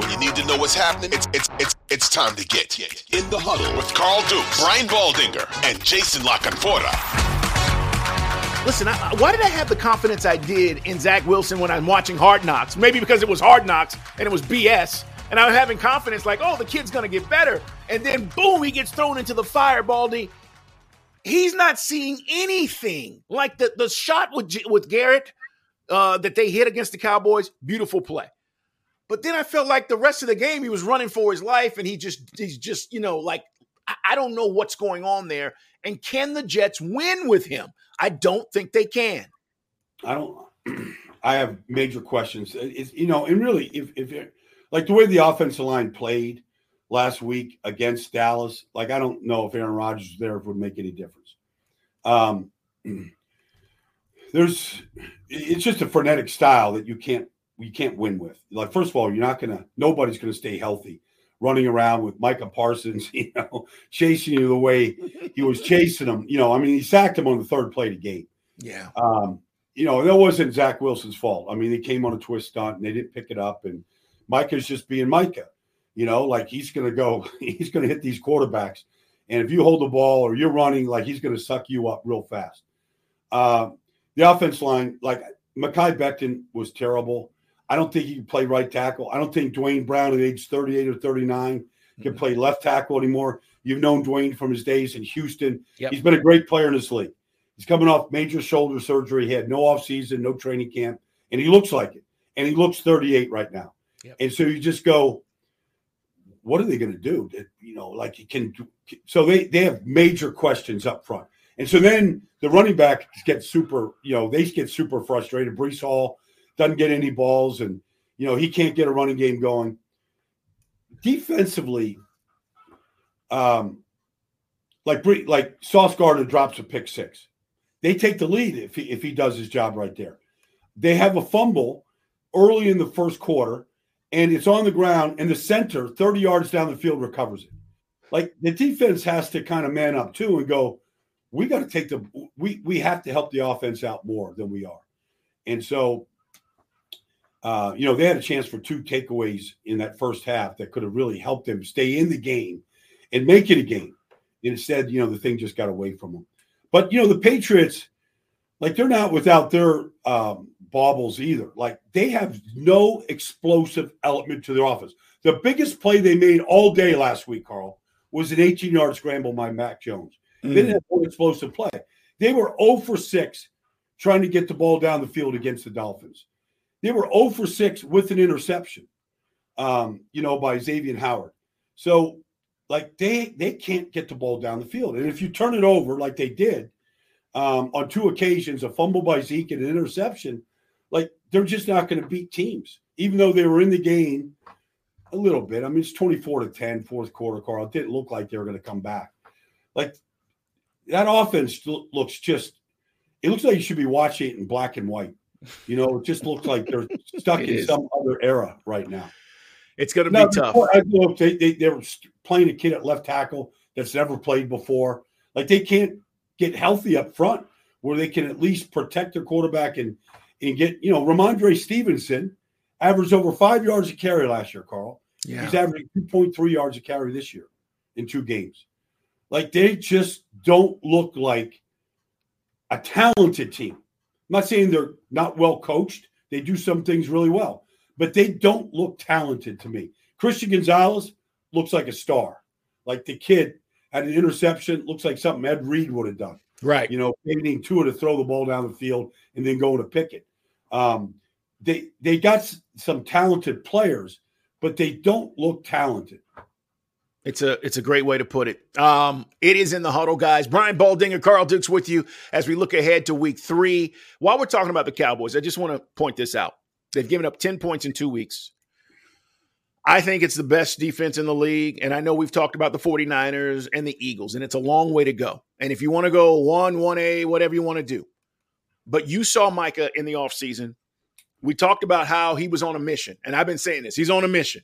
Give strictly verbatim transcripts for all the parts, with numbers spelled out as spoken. When you need to know what's happening, it's it's it's it's time to get in the huddle with Carl Duke, Brian Baldinger, and Jason LaCanfora. Listen, I, why did I have the confidence I did in Zach Wilson when I'm watching Hard Knocks? Maybe because it was Hard Knocks and it was B S, and I'm having confidence like, oh, the kid's going to get better. And then, boom, he gets thrown into the fire, Baldy. He's not seeing anything. Like the, the shot with, with Garrett uh, that they hit against the Cowboys, beautiful play. But then I felt like the rest of the game, he was running for his life, and he just, he's just, you know, like, I don't know what's going on there. And can the Jets win with him? I don't think they can. I don't, I have major questions. It's, you know, and really, if, if like the way the offensive line played last week against Dallas, like, I don't know if Aaron Rodgers was there, if it would make any difference. Um, there's, it's just a frenetic style that you can't, you can't win with. Like, first of all, you're not going to, nobody's going to stay healthy running around with Micah Parsons, you know, chasing you the way he was chasing him. You know, I mean, he sacked him on the third play of the game. Yeah. Um, you know, that wasn't Zach Wilson's fault. I mean, they came on a twist stunt and they didn't pick it up. And Micah's just being Micah, you know, like he's going to go, he's going to hit these quarterbacks. And if you hold the ball or you're running, like he's going to suck you up real fast. Uh, the offense line, like Mekhi Becton was terrible. I don't think he can play right tackle. I don't think Dwayne Brown at age thirty-eight or thirty-nine can play left tackle anymore. You've known Dwayne from his days in Houston. Yep. He's been a great player in this league. He's coming off major shoulder surgery. He had no offseason, no training camp, and he looks like it. And he looks thirty-eight right now. Yep. And so you just go, what are they going to do? That, you know, like you can – so they, they have major questions up front. And so then the running backs get super – you know, they get super frustrated. Brees Hall doesn't get any balls, and, you know, he can't get a running game going. Defensively, um, like like Sauce Gardner drops a pick six. They take the lead if he, if he does his job right there. They have a fumble early in the first quarter, and it's on the ground, and the center thirty yards down the field recovers it. Like, the defense has to kind of man up too and go, we got to take the we, – we have to help the offense out more than we are. And so – Uh, you know, they had a chance for two takeaways in that first half that could have really helped them stay in the game and make it a game. And instead, you know, the thing just got away from them. But, you know, the Patriots, like, they're not without their um, baubles either. Like, they have no explosive element to their offense. The biggest play they made all day last week, Carl, was an eighteen-yard scramble by Mac Jones. Mm. They didn't have no explosive play. They were zero for six trying to get the ball down the field against the Dolphins. They were zero for six with an interception, um, you know, by Xavier Howard. So, like, they they can't get the ball down the field. And if you turn it over like they did um, on two occasions, a fumble by Zeke and an interception, like, they're just not going to beat teams, even though they were in the game a little bit. I mean, it's twenty-four to ten, fourth quarter, Carl. It didn't look like they were going to come back. Like, that offense looks just – it looks like you should be watching it in black and white. You know, it just looks like they're stuck in is. some other era right now. It's going to now, be tough. I know they, they, they were playing a kid at left tackle that's never played before. Like, they can't get healthy up front where they can at least protect their quarterback and, and get – you know, Ramondre Stevenson averaged over five yards a carry last year, Carl. Yeah. He's averaging two point three yards a carry this year in two games. Like, they just don't look like a talented team. I'm not saying they're not well coached. They do some things really well. But they don't look talented to me. Christian Gonzalez looks like a star. Like, the kid had an interception, looks like something Ed Reed would have done. Right. You know, needing Tua to throw the ball down the field and then going to pick it. Um, they, they got some talented players, but they don't look talented. It's a it's a great way to put it. Um, it is In the Huddle, guys. Brian Baldinger, Carl Dukes with you as we look ahead to week three. While we're talking about the Cowboys, I just want to point this out. They've given up ten points in two weeks. I think it's the best defense in the league, and I know we've talked about the forty-niners and the Eagles, and it's a long way to go. And if you want to go one, one A, whatever you want to do. But you saw Micah in the offseason. We talked about how he was on a mission, and I've been saying this. He's on a mission.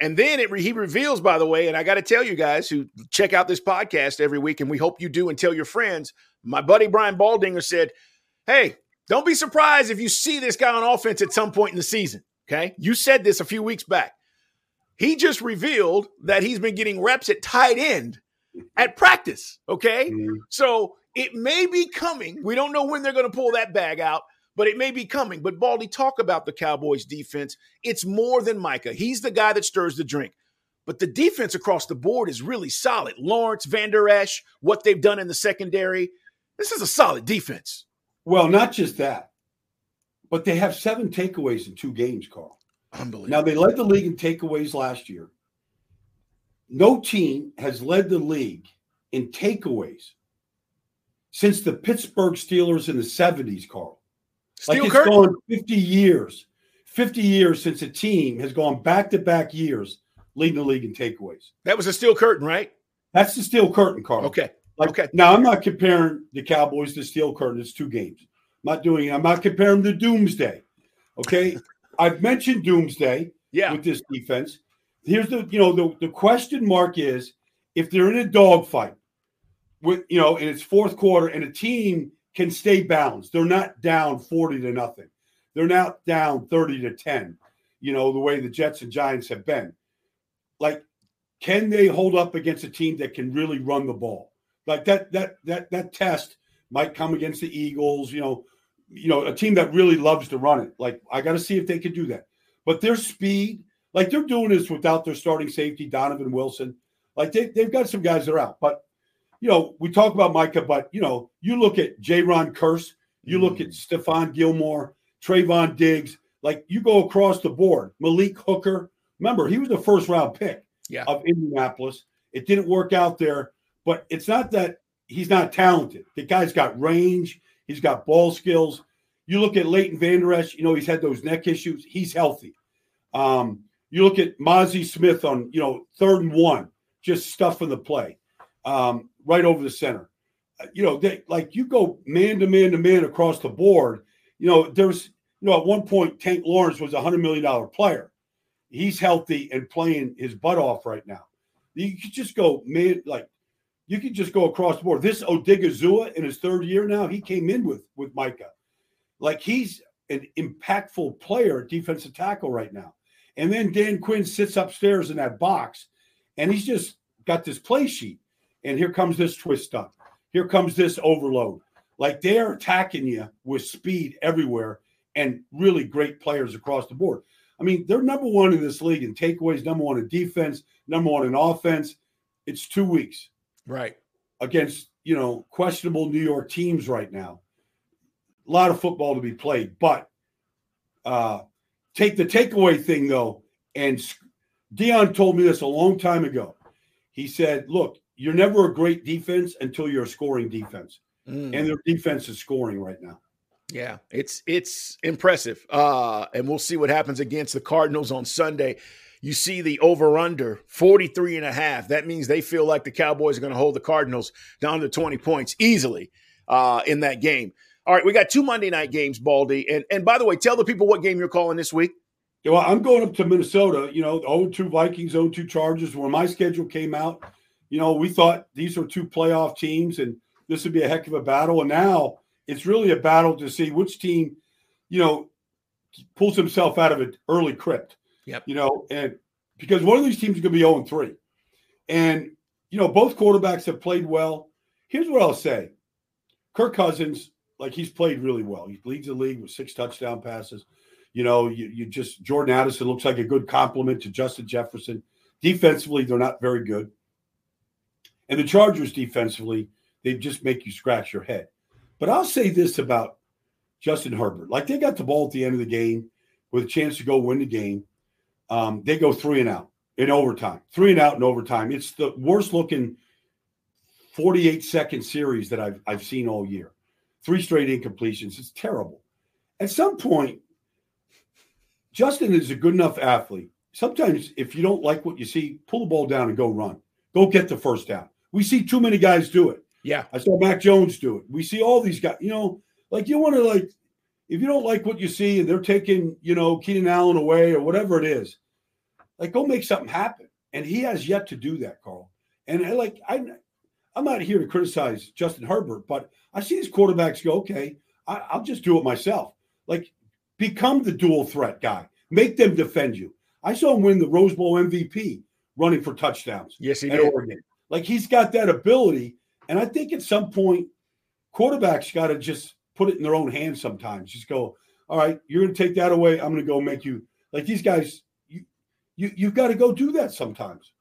And then it re- he reveals, by the way, and I got to tell you guys who check out this podcast every week, and we hope you do and tell your friends, my buddy Brian Baldinger said, hey, don't be surprised if you see this guy on offense at some point in the season, okay? You said this a few weeks back. He just revealed that he's been getting reps at tight end at practice, okay? Mm-hmm. So it may be coming. We don't know when they're going to pull that bag out, but it may be coming. But, Baldy, talk about the Cowboys' defense. It's more than Micah. He's the guy that stirs the drink. But the defense across the board is really solid. Lawrence, Vander Esch, what they've done in the secondary. This is a solid defense. Well, not just that, but they have seven takeaways in two games, Carl. Unbelievable. Now, they led the league in takeaways last year. No team has led the league in takeaways since the Pittsburgh Steelers in the seventies, Carl. Steel like it's Curtain. Gone fifty years, fifty years since a team has gone back-to-back years leading the league in takeaways. That was a Steel Curtain, right? That's the Steel Curtain, Carl. Okay. Like, okay. Now, I'm not comparing the Cowboys to Steel Curtain. It's two games. I'm not doing it. I'm not comparing them to Doomsday. Okay? I've mentioned Doomsday yeah. with this defense. Here's the, you know, the, the question mark is if they're in a dogfight with, you know, in its fourth quarter and a team can stay balanced. They're not down forty to nothing. They're not down thirty to ten, you know, the way the Jets and Giants have been. Like, can they hold up against a team that can really run the ball? Like that that that that test might come against the Eagles, you know, you know, a team that really loves to run it. Like, I got to see if they can do that. But their speed, like they're doing this without their starting safety, Donovan Wilson. Like they, they've got some guys that are out. But, you know, we talk about Micah, but, you know, you look at J-Ron Curse, you look mm. at Stephon Gilmore, Trayvon Diggs. Like, you go across the board. Malik Hooker. Remember, he was the first-round pick yeah. of Indianapolis. It didn't work out there. But it's not that he's not talented. The guy's got range. He's got ball skills. You look at Leighton Vander Esch, you know, he's had those neck issues. He's healthy. Um, you look at Mozzie Smith on, you know, third and one, just stuffing the play um, right over the center. You know, they, like you go man to man to man across the board. You know, there's, you know, at one point, Tank Lawrence was a one hundred million dollars player. He's healthy and playing his butt off right now. You could just go man, like, You can just go across the board. This Odigizua in his third year now, he came in with, with Micah. Like, he's an impactful player at defensive tackle right now. And then Dan Quinn sits upstairs in that box, and he's just got this play sheet. And here comes this twist up. Here comes this overload. Like, they're attacking you with speed everywhere and really great players across the board. I mean, they're number one in this league in takeaways, number one in defense, number one in offense. It's two weeks. Right. Against, you know, questionable New York teams right now. A lot of football to be played. But uh, take the takeaway thing, though. And Deion told me this a long time ago. He said, look, you're never a great defense until you're a scoring defense. Mm. And their defense is scoring right now. Yeah, it's it's impressive. Uh, and we'll see what happens against the Cardinals on Sunday. You see the over-under, forty-three and a half. That means they feel like the Cowboys are going to hold the Cardinals down to twenty points easily uh, in that game. All right, we got two Monday night games, Baldy. And and by the way, tell the people what game you're calling this week. Yeah, well, I'm going up to Minnesota. You know, the oh and two Vikings, oh and two Chargers. When my schedule came out, you know, we thought these are two playoff teams and this would be a heck of a battle. And now it's really a battle to see which team, you know, pulls himself out of an early crypt. Yep. You know, and because one of these teams is going to be oh and three. And, you know, both quarterbacks have played well. Here's what I'll say. Kirk Cousins, like, he's played really well. He leads the league with six touchdown passes. You know, you, you just – Jordan Addison looks like a good compliment to Justin Jefferson. Defensively, they're not very good. And the Chargers defensively, they just make you scratch your head. But I'll say this about Justin Herbert. Like, they got the ball at the end of the game with a chance to go win the game. Um, they go three and out in overtime, three and out in overtime. It's the worst looking forty-eight second series that I've, I've seen all year. Three straight incompletions. It's terrible. At some point, Justin is a good enough athlete. Sometimes if you don't like what you see, pull the ball down and go run. Go get the first down. We see too many guys do it. Yeah. I saw Mac Jones do it. We see all these guys, you know, like you want to like, if you don't like what you see and they're taking, you know, Keenan Allen away or whatever it is, like go make something happen. And he has yet to do that, Carl. And I like, I, I'm not here to criticize Justin Herbert, but I see these quarterbacks go, okay, I, I'll just do it myself. Like become the dual threat guy. Make them defend you. I saw him win the Rose Bowl M V P running for touchdowns. Yes, he did. Oregon. Like he's got that ability. And I think at some point quarterbacks got to just put it in their own hands sometimes. Just go, all right, you're going to take that away. I'm going to go make you – like these guys, you, you, you've got to go do that sometimes.